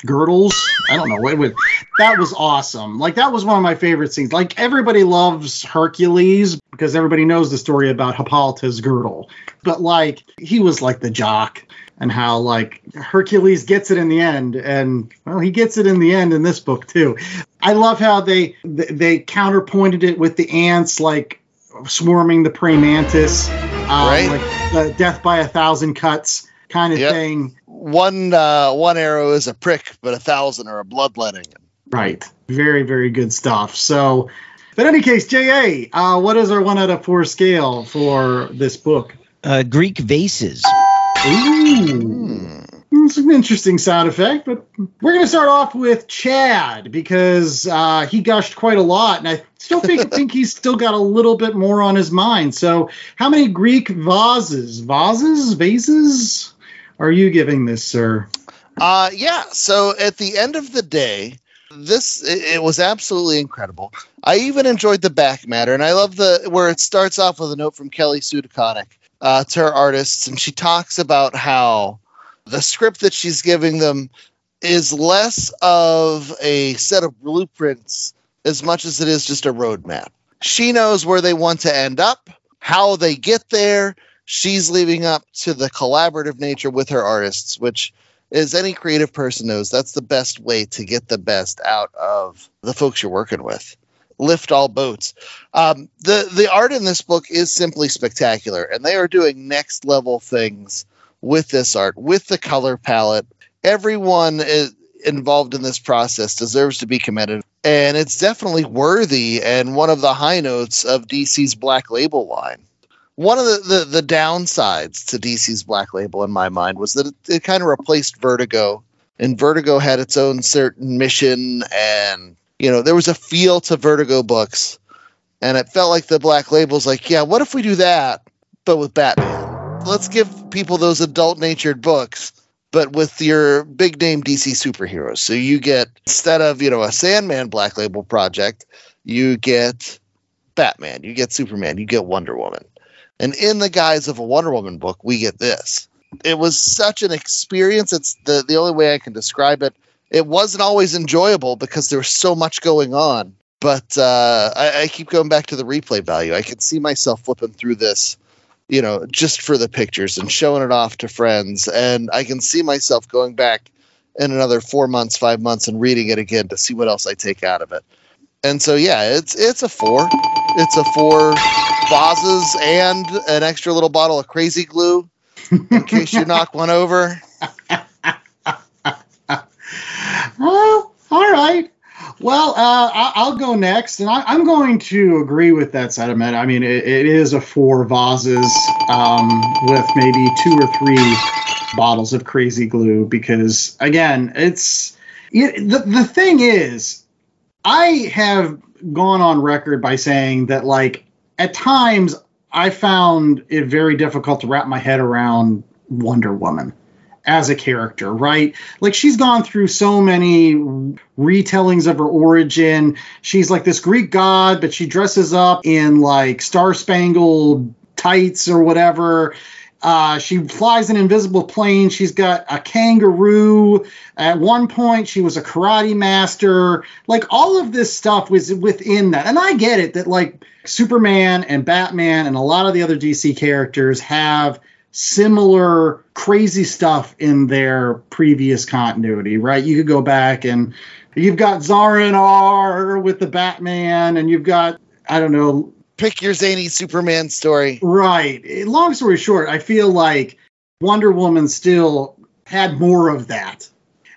girdles. I don't know. Wait, wait. That was awesome. Like, that was one of my favorite scenes. Like, everybody loves Hercules because everybody knows the story about Hippolyta's girdle. But, like, he was, like, the jock and how, like, Hercules gets it in the end. And, well, he gets it in the end in this book, too. I love how they they counterpointed it with the ants, like, swarming the praying mantis. Um, right. Like, the death by a thousand cuts kind of yep. thing. One uh, one arrow is a prick, but a thousand are a bloodletting. Right. Very, very good stuff. So, but in any case, J A, uh, what is our one out of four scale for this book? Uh, Greek vases. Ooh. It's an interesting sound effect, but we're going to start off with Chad because uh, he gushed quite a lot, and I still think, think he's still got a little bit more on his mind. So how many Greek vases, vases, vases are you giving this, sir? Uh, yeah, so at the end of the day, this it, it was absolutely incredible. I even enjoyed the back matter, and I love the where it starts off with a note from Kelly Sue DeConnick uh, to her artists, and she talks about how the script that she's giving them is less of a set of blueprints as much as it is just a roadmap. She knows where they want to end up, how they get there. She's leaving up to the collaborative nature with her artists, which, as any creative person knows, that's the best way to get the best out of the folks you're working with. Lift all boats. Um, the, the art in this book is simply spectacular, and they are doing next level things with this art, with the color palette. Everyone is involved in this process deserves to be commended, and it's definitely worthy and one of the high notes of D C's Black Label line. One of the, the, the downsides to D C's Black Label, in my mind, was that it, it kind of replaced Vertigo. And Vertigo had its own certain mission, and, you know, there was a feel to Vertigo books. And it felt like the Black Label's like, yeah, what if we do that, but with Batman? Let's give people those adult-natured books, but with your big-name D C superheroes. So you get, instead of, you know, a Sandman Black Label project, you get Batman, you get Superman, you get Wonder Woman. And in the guise of a Wonder Woman book, we get this. It was such an experience. It's the, the only way I can describe it. It wasn't always enjoyable because there was so much going on. But uh, I, I keep going back to the replay value. I can see myself flipping through this you know, just for the pictures and showing it off to friends. And I can see myself going back in another four months, five months and reading it again to see what else I take out of it. And so, yeah, it's, it's a four, it's a four vases and an extra little bottle of crazy glue in case you knock one over. Well, all right. Well, uh, I'll go next, and I'm going to agree with that sentiment. I mean, it, it is a four vases um, with maybe two or three bottles of crazy glue because, again, it's it, the the thing is, I have gone on record by saying that, like, at times I found it very difficult to wrap my head around Wonder Woman as a character, right? Like, she's gone through so many retellings of her origin. She's like this Greek god, but she dresses up in like star-spangled tights or whatever. Uh, she flies an invisible plane. She's got a kangaroo. At one point, she was a karate master. Like, all of this stuff was within that. And I get it that, like, Superman and Batman and a lot of the other D C characters have similar crazy stuff in their previous continuity, right? You could go back and you've got Zarinar with the Batman, and you've got, I don't know, pick your zany Superman story. Right. Long story short, I feel like Wonder Woman still had more of that.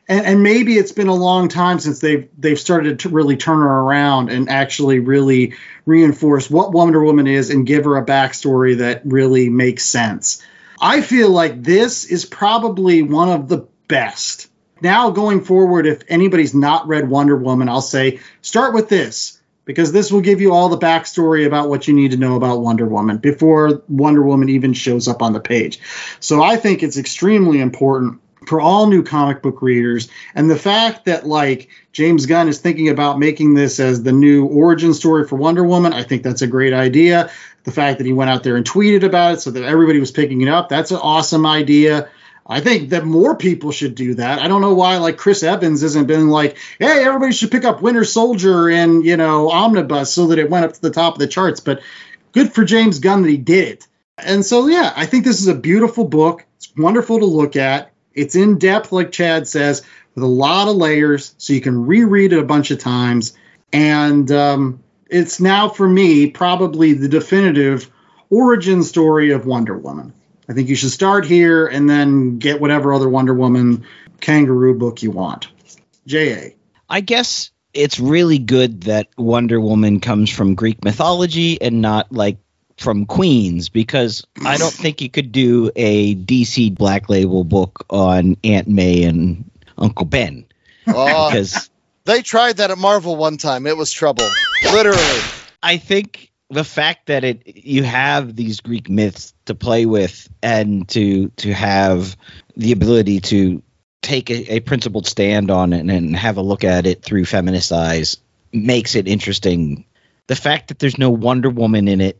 And, and maybe it's been a long time since they've they've started to really turn her around and actually really reinforce what Wonder Woman is and give her a backstory that really makes sense. I feel like this is probably one of the best. Now, going forward, if anybody's not read Wonder Woman, I'll say start with this, because this will give you all the backstory about what you need to know about Wonder Woman before Wonder Woman even shows up on the page. So I think it's extremely important for all new comic book readers. And the fact that, like, James Gunn is thinking about making this as the new origin story for Wonder Woman, I think that's a great idea. The fact that he went out there and tweeted about it so that everybody was picking it up, that's an awesome idea. I think that more people should do that. I don't know why, like, Chris Evans hasn't been like, hey, everybody should pick up Winter Soldier and, you know, Omnibus so that it went up to the top of the charts. But good for James Gunn that he did it. And so, yeah, I think this is a beautiful book. It's wonderful to look at. It's in depth, like Chad says, with a lot of layers, so you can reread it a bunch of times. And um, it's now, for me, probably the definitive origin story of Wonder Woman. I think you should start here and then get whatever other Wonder Woman kangaroo book you want. J A. I guess it's really good that Wonder Woman comes from Greek mythology and not, like, from Queens, because I don't think you could do a D C Black Label book on Aunt May and Uncle Ben. Oh, because they tried that at Marvel one time. It was trouble. Literally. I think the fact that it you have these Greek myths to play with and to to have the ability to take a, a principled stand on it and, and have a look at it through feminist eyes makes it interesting. The fact that there's no Wonder Woman in it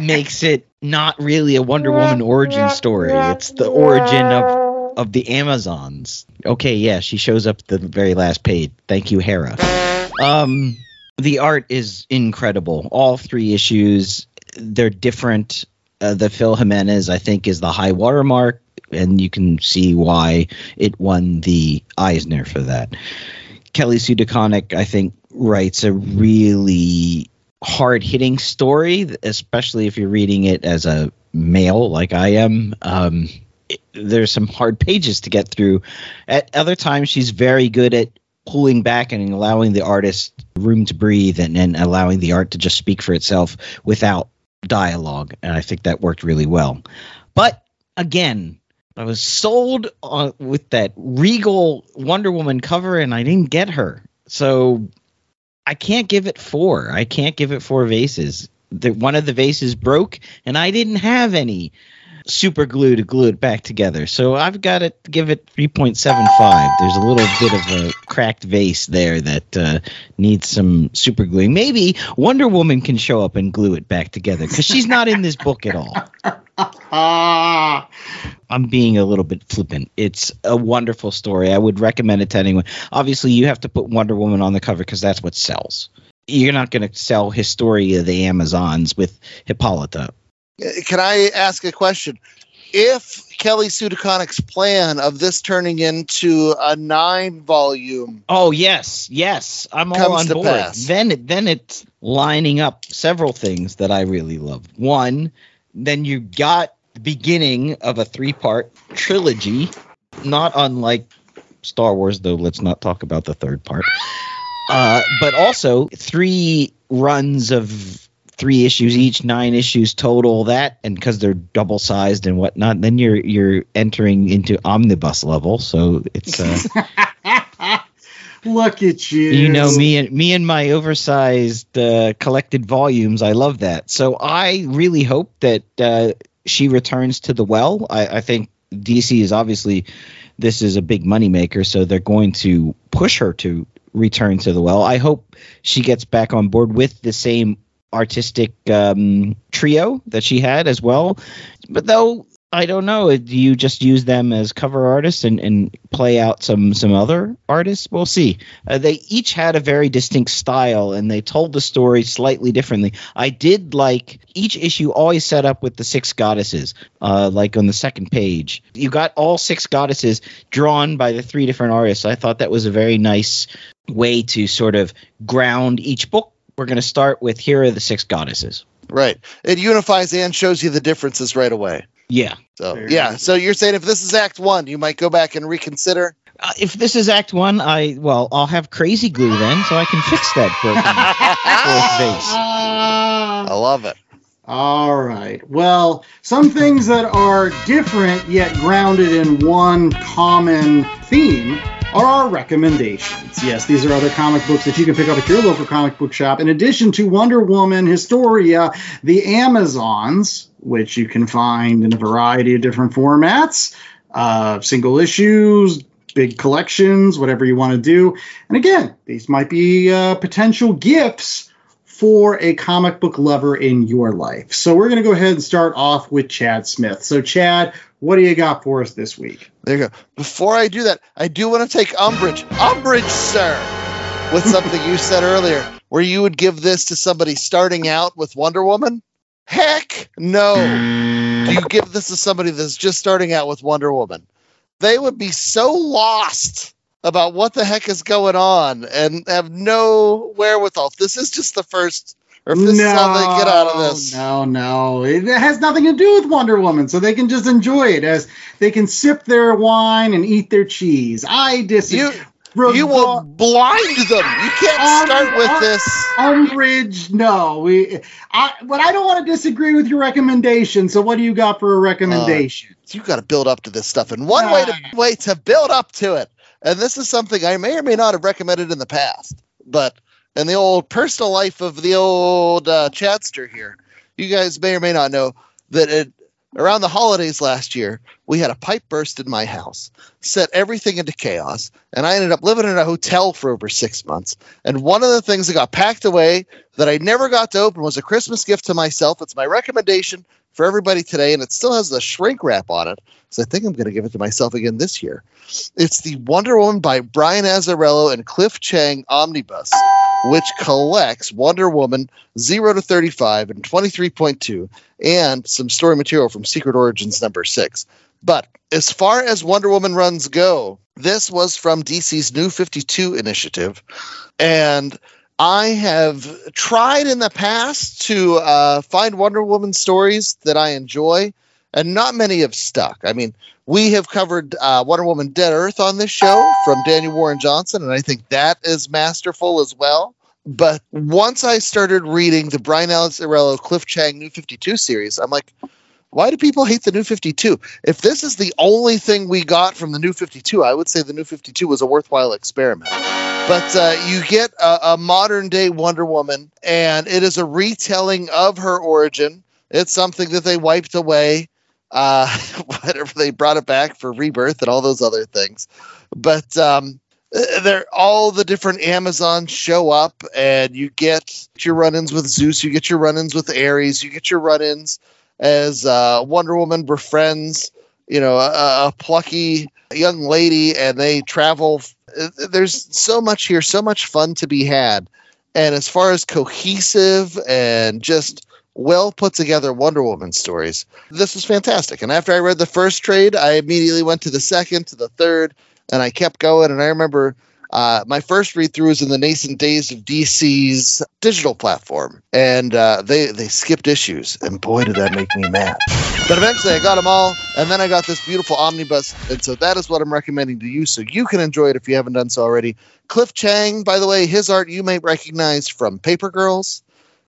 makes it not really a Wonder Woman origin story. It's the origin of, of the Amazons. Okay, yeah, she shows up at the very last page. Thank you, Hera. Um, the art is incredible. All three issues, they're different. Uh, the Phil Jimenez, I think, is the high watermark, and you can see why it won the Eisner for that. Kelly Sue DeConnick, I think, writes a really hard-hitting story, especially if you're reading it as a male like I am. Um, it, there's some hard pages to get through. At other times, she's very good at pulling back and allowing the artist room to breathe and, and allowing the art to just speak for itself without dialogue, and I think that worked really well. But again, I was sold on, with that regal Wonder Woman cover, and I didn't get her. So I can't give it four. I can't give it four vases. The, one of the vases broke, and I didn't have any super glue to glue it back together. So I've got to give it three point seven five. There's a little bit of a cracked vase there that uh, needs some super glue. Maybe Wonder Woman can show up and glue it back together because she's not in this book at all. Ah. I'm being a little bit flippant. It's a wonderful story. I would recommend it to anyone. Obviously, you have to put Wonder Woman on the cover because that's what sells. You're not going to sell Historia the Amazons with Hippolyta. Can I ask a question? If Kelly Sue DeConnick's plan of this turning into a nine-volume, oh yes, yes, I'm all on board. Pass. Then, it, then it's lining up several things that I really love. One, then you got the beginning of a three-part trilogy, not unlike Star Wars, though. Let's not talk about the third part. Uh, but also three runs of three issues each, nine issues total, that, and because they're double sized and whatnot, then you're you're entering into omnibus level. So it's uh, look at you. You know, me and me and my oversized uh, collected volumes. I love that. So I really hope that uh, she returns to the well. I, I think D C is obviously, this is a big moneymaker, so they're going to push her to return to the well. I hope she gets back on board with the same artistic um, trio that she had as well. But though, I don't know, do you just use them as cover artists and, and play out some, some other artists? We'll see. Uh, they each had a very distinct style, and they told the story slightly differently. I did like each issue always set up with the six goddesses, uh, like on the second page. You got all six goddesses drawn by the three different artists. I thought that was a very nice way to sort of ground each book. We're going to start with, here are the six goddesses. Right. It unifies and shows you the differences right away. Yeah. So Fair. yeah. So you're saying if this is Act One, you might go back and reconsider. Uh, if this is Act One, I well, I'll have crazy glue then, so I can fix that broken base. I love it. All right. Well, some things that are different yet grounded in one common theme are our recommendations. Yes, these are other comic books that you can pick up at your local comic book shop, in addition to Wonder Woman Historia the Amazons, which you can find in a variety of different formats, uh, single issues, big collections, whatever you want to do. And again, these might be uh, potential gifts for a comic book lover in your life. So we're going to go ahead and start off with Chad Smith. So Chad, what do you got for us this week? There you go. Before I do that, I do want to take umbrage, umbrage, sir, with something you said earlier, where you would give this to somebody starting out with Wonder Woman. Heck no. Do you give this to somebody that's just starting out with Wonder Woman? They would be so lost about what the heck is going on and have no wherewithal. If this is just the first, or if this no, is how they get out of this. No, no. It has nothing to do with Wonder Woman, so they can just enjoy it as they can sip their wine and eat their cheese. I disagree. You, Revol- you will blind them. You can't start um, with um, this. Umbridge, no. We, I, but I don't want to disagree with your recommendation. So, what do you got for a recommendation? Uh, you got to build up to this stuff, and one uh, way to way to build up to it. And this is something I may or may not have recommended in the past, but in the old personal life of the old uh, Chadster here, you guys may or may not know that it, around the holidays last year, we had a pipe burst in my house, set everything into chaos, and I ended up living in a hotel for over six months. And one of the things that got packed away that I never got to open was a Christmas gift to myself. It's my recommendation for everybody today, and it still has the shrink wrap on it, so I think I'm going to give it to myself again this year. It's the Wonder Woman by Brian Azzarello and Cliff Chiang Omnibus, which collects Wonder Woman zero to thirty-five and twenty-three point two and some story material from Secret Origins number six. But as far as Wonder Woman runs go, this was from D C's New fifty-two initiative, and I have tried in the past to uh, find Wonder Woman stories that I enjoy, and not many have stuck. I mean, we have covered uh, Wonder Woman Dead Earth on this show from Daniel Warren Johnson, and I think that is masterful as well. But once I started reading the Brian Azzarello Cliff Chiang New fifty-two series, I'm like, why do people hate the New fifty-two? If this is the only thing we got from the New fifty-two, I would say the New fifty-two was a worthwhile experiment. But uh, you get a, a modern-day Wonder Woman, and it is a retelling of her origin. It's something that they wiped away, uh, whatever, they brought it back for Rebirth and all those other things. But um, they're, all the different Amazons show up, and you get your run-ins with Zeus, you get your run-ins with Ares, you get your run-ins as uh, Wonder Woman befriends, you know, a, a plucky young lady, and they travel. There's so much here, so much fun to be had. And as far as cohesive and just well put together Wonder Woman stories. This was fantastic. And after I read the first trade, I immediately went to the second, to the third, and I kept going. And I remember uh, my first read through was in the nascent days of D C's digital platform. And uh, they, they skipped issues. And boy, did that make me mad. But eventually I got them all. And then I got this beautiful omnibus. And so that is what I'm recommending to you. So you can enjoy it if you haven't done so already. Cliff Chiang, by the way, his art you may recognize from Paper Girls.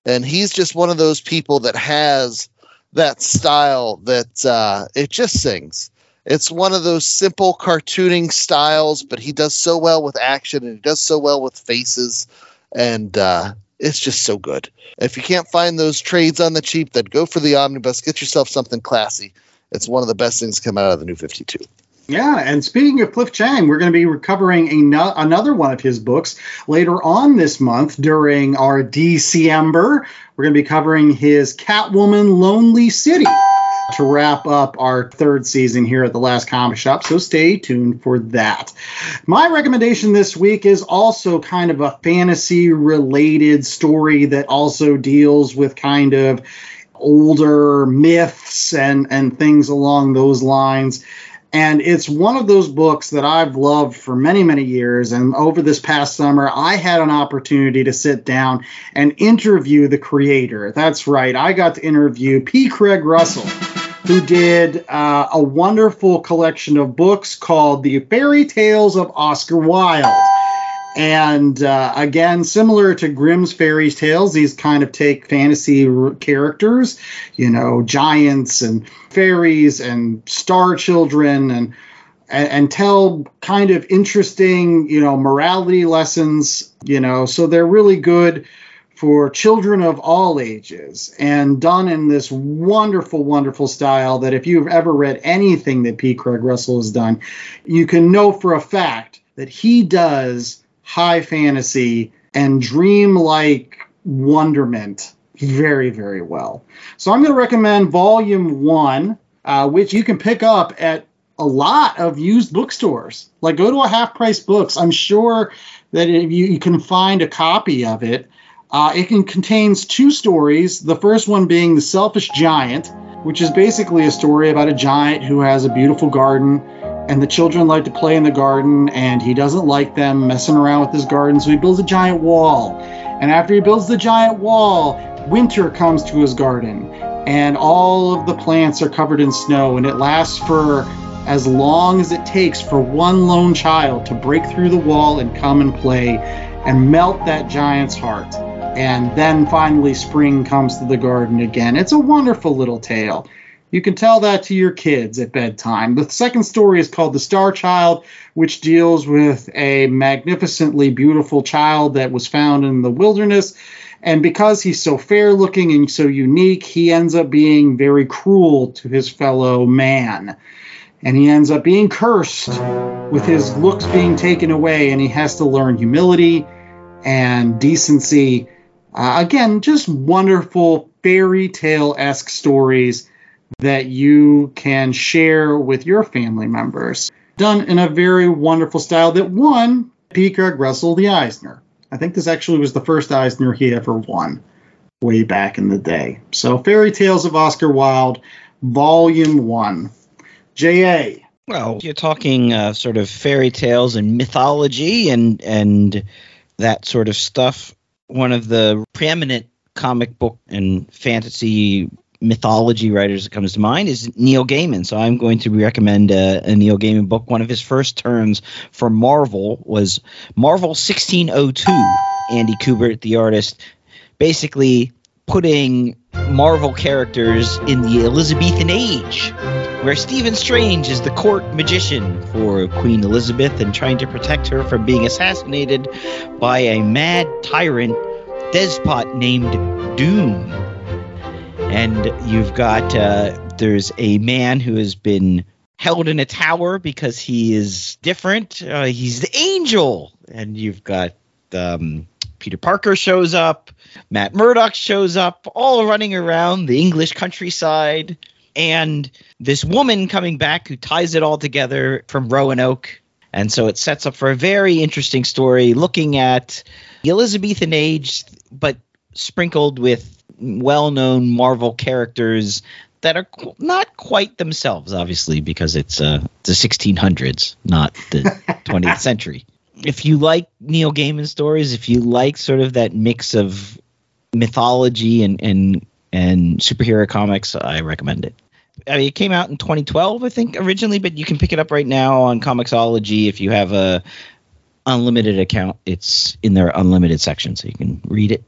And he's just one of those people that has that style that uh, it just sings. It's one of those simple cartooning styles, but he does so well with action and he does so well with faces. And uh, it's just so good. If you can't find those trades on the cheap, then go for the omnibus. Get yourself something classy. It's one of the best things to come out of the New fifty-two. Yeah, and speaking of Cliff Chiang, we're going to be recovering an- another one of his books later on this month during our DCember. We're going to be covering his Catwoman Lonely City to wrap up our third season here at The Last Comic Shop, so stay tuned for that. My recommendation this week is also kind of a fantasy-related story that also deals with kind of older myths and, and things along those lines. And it's one of those books that I've loved for many, many years. And over this past summer, I had an opportunity to sit down and interview the creator. That's right. I got to interview P. Craig Russell, who did uh, a wonderful collection of books called The Fairy Tales of Oscar Wilde. And uh, again, similar to Grimm's fairy tales, these kind of take fantasy r- characters, you know, giants and fairies and star children and, and and tell kind of interesting, you know, morality lessons, you know, so they're really good for children of all ages and done in this wonderful, wonderful style that if you've ever read anything that P. Craig Russell has done, you can know for a fact that he does high fantasy and dreamlike wonderment very, very well. So I'm going to recommend Volume One, uh, which you can pick up at a lot of used bookstores. Like, go to a Half Price Books. I'm sure that if you, you can find a copy of it. Uh, it can, contains two stories. The first one being The Selfish Giant, which is basically a story about a giant who has a beautiful garden. And the children like to play in the garden, and he doesn't like them messing around with his garden, so he builds a giant wall. And after he builds the giant wall, winter comes to his garden, and all of the plants are covered in snow, and it lasts for as long as it takes for one lone child to break through the wall and come and play and melt that giant's heart. And then finally spring comes to the garden again. It's a wonderful little tale. You can tell that to your kids at bedtime. The second story is called The Star Child, which deals with a magnificently beautiful child that was found in the wilderness. And because he's so fair-looking and so unique, he ends up being very cruel to his fellow man. And he ends up being cursed with his looks being taken away, and he has to learn humility and decency. Uh, again, just wonderful fairy tale-esque stories that you can share with your family members. Done in a very wonderful style that won P. Craig Russell the Eisner. I think this actually was the first Eisner he ever won way back in the day. So Fairy Tales of Oscar Wilde, Volume one. J A. Well, you're talking uh, sort of fairy tales and mythology and, and that sort of stuff. One of the preeminent comic book and fantasy mythology writers that comes to mind is Neil Gaiman. So I'm going to recommend a, a Neil Gaiman book. One of his first terms for Marvel was Marvel sixteen oh two. Andy Kubert, the artist, basically putting Marvel characters in the Elizabethan age, where Stephen Strange is the court magician for Queen Elizabeth and trying to protect her from being assassinated by a mad tyrant despot named Doom. And you've got uh, there's a man who has been held in a tower because he is different. Uh, he's the angel. And you've got um, Peter Parker shows up. Matt Murdock shows up, all running around the English countryside. And this woman coming back who ties it all together from Roanoke. And so it sets up for a very interesting story looking at the Elizabethan age, but sprinkled with well-known Marvel characters that are qu- not quite themselves, obviously, because it's uh, the sixteen hundreds, not the twentieth century. If you like Neil Gaiman stories, if you like sort of that mix of mythology and and, and superhero comics, I recommend it. I mean, it came out in twenty twelve, I think, originally, but you can pick it up right now on Comixology if you have a unlimited account. It's in their unlimited section, so you can read it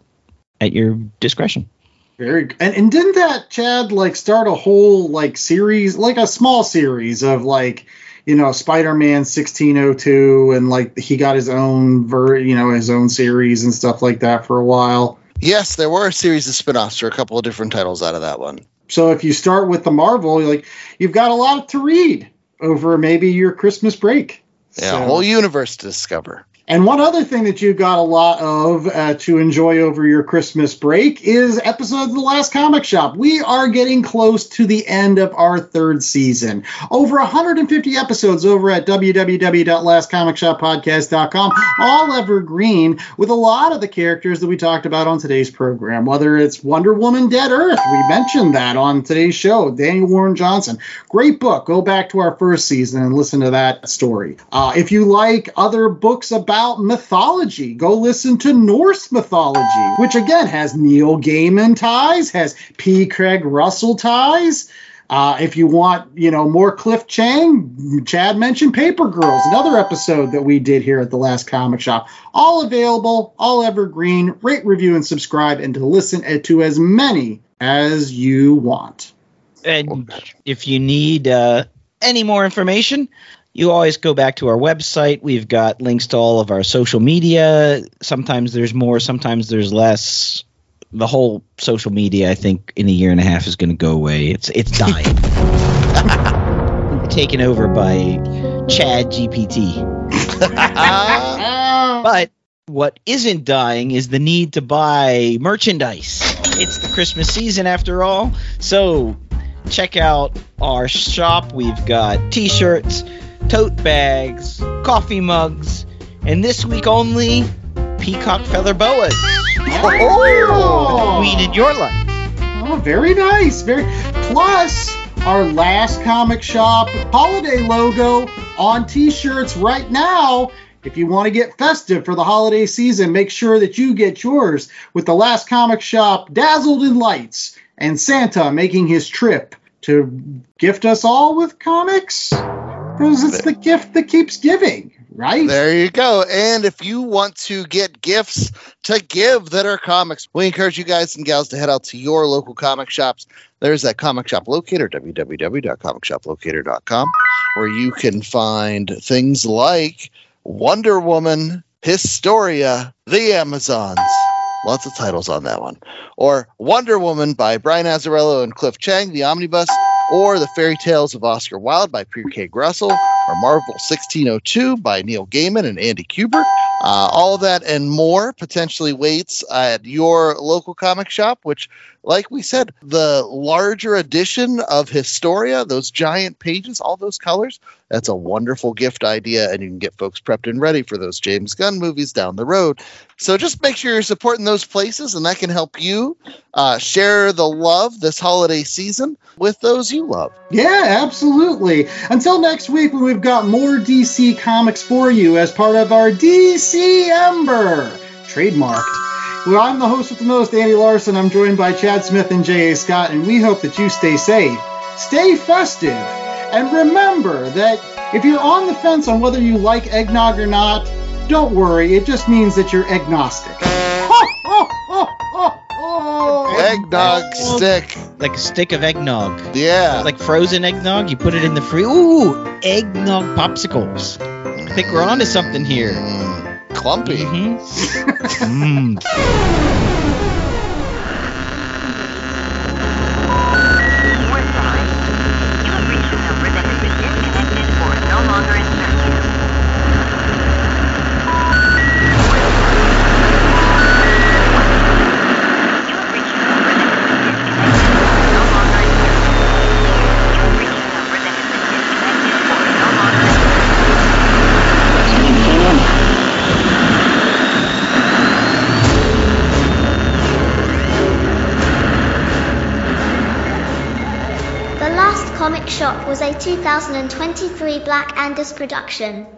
at your discretion. Very and, and didn't that, Chad, like start a whole like series, like a small series of like, you know, Spider-Man sixteen oh two, and like he got his own ver, you know, his own series and stuff like that for a while. Yes, there were a series of spinoffs or a couple of different titles out of that one. So if you start with the Marvel, like you've got a lot to read over maybe your Christmas break. Yeah, so. A whole universe to discover. And one other thing that you got a lot of uh, to enjoy over your Christmas break is episodes of The Last Comic Shop. We are getting close to the end of our third season. Over one hundred fifty episodes over at w w w dot last comic shop podcast dot com, all evergreen, with a lot of the characters that we talked about on today's program. Whether it's Wonder Woman Dead Earth, we mentioned that on today's show, Daniel Warren Johnson. Great book. Go back to our first season and listen to that story. Uh, if you like other books about mythology, go listen to Norse mythology, which again has Neil Gaiman ties, has P. Craig Russell ties. Uh, if you want, you know, more Cliff Chiang, Chad mentioned Paper Girls, another episode that we did here at The Last Comic Shop. All available, all evergreen. Rate, review, and subscribe, and to listen to as many as you want. And if you need uh, any more information, you always go back to our website. We've got links to all of our social media. Sometimes there's more, sometimes there's less. The whole social media, I think, in a year and a half is going to go away. It's it's dying. Taken over by Chad G P T. But what isn't dying is the need to buy merchandise. It's the Christmas season, after all. So check out our shop. We've got T-shirts, tote bags, coffee mugs, and this week only, peacock feather boas. Oh, weed in your life. Oh, very nice. Very. Plus, our Last Comic Shop holiday logo on T-shirts right now. If you want to get festive for the holiday season, make sure that you get yours with the Last Comic Shop dazzled in lights and Santa making his trip to gift us all with comics. Because it's the gift that keeps giving, right? There you go. And if you want to get gifts to give that are comics, we encourage you guys and gals to head out to your local comic shops. There's that comic shop locator, w w w dot comic shop locator dot com, where you can find things like Wonder Woman Historia the Amazons. Lots of titles on that one. Or Wonder Woman by Brian Azzarello and Cliff Chiang, the Omnibus. Or The Fairy Tales of Oscar Wilde by P. Craig Russell, or Marvel sixteen oh two by Neil Gaiman and Andy Kubert. Uh, all that and more potentially waits at your local comic shop, which, like we said, the larger edition of Historia, those giant pages, all those colors, that's a wonderful gift idea, and you can get folks prepped and ready for those James Gunn movies down the road. So just make sure you're supporting those places, and that can help you uh, share the love this holiday season with those you love. Yeah, absolutely. Until next week, when we've got more D C Comics for you as part of our DCember, trademarked. Well, I'm the host with the most, Andy Larson. I'm joined by Chad Smith and J A. Scott, and we hope that you stay safe, stay festive, and remember that if you're on the fence on whether you like eggnog or not, don't worry, it just means that you're agnostic. Oh, oh, oh, oh, oh. Eggnog oh. stick. Like a stick of eggnog. Yeah. Like frozen eggnog, you put it in the free. Ooh, eggnog popsicles. I think we're onto something here. Mm, clumpy. Mm-hmm. mm. The Last Comic Shop was a two thousand twenty-three Black Andes production.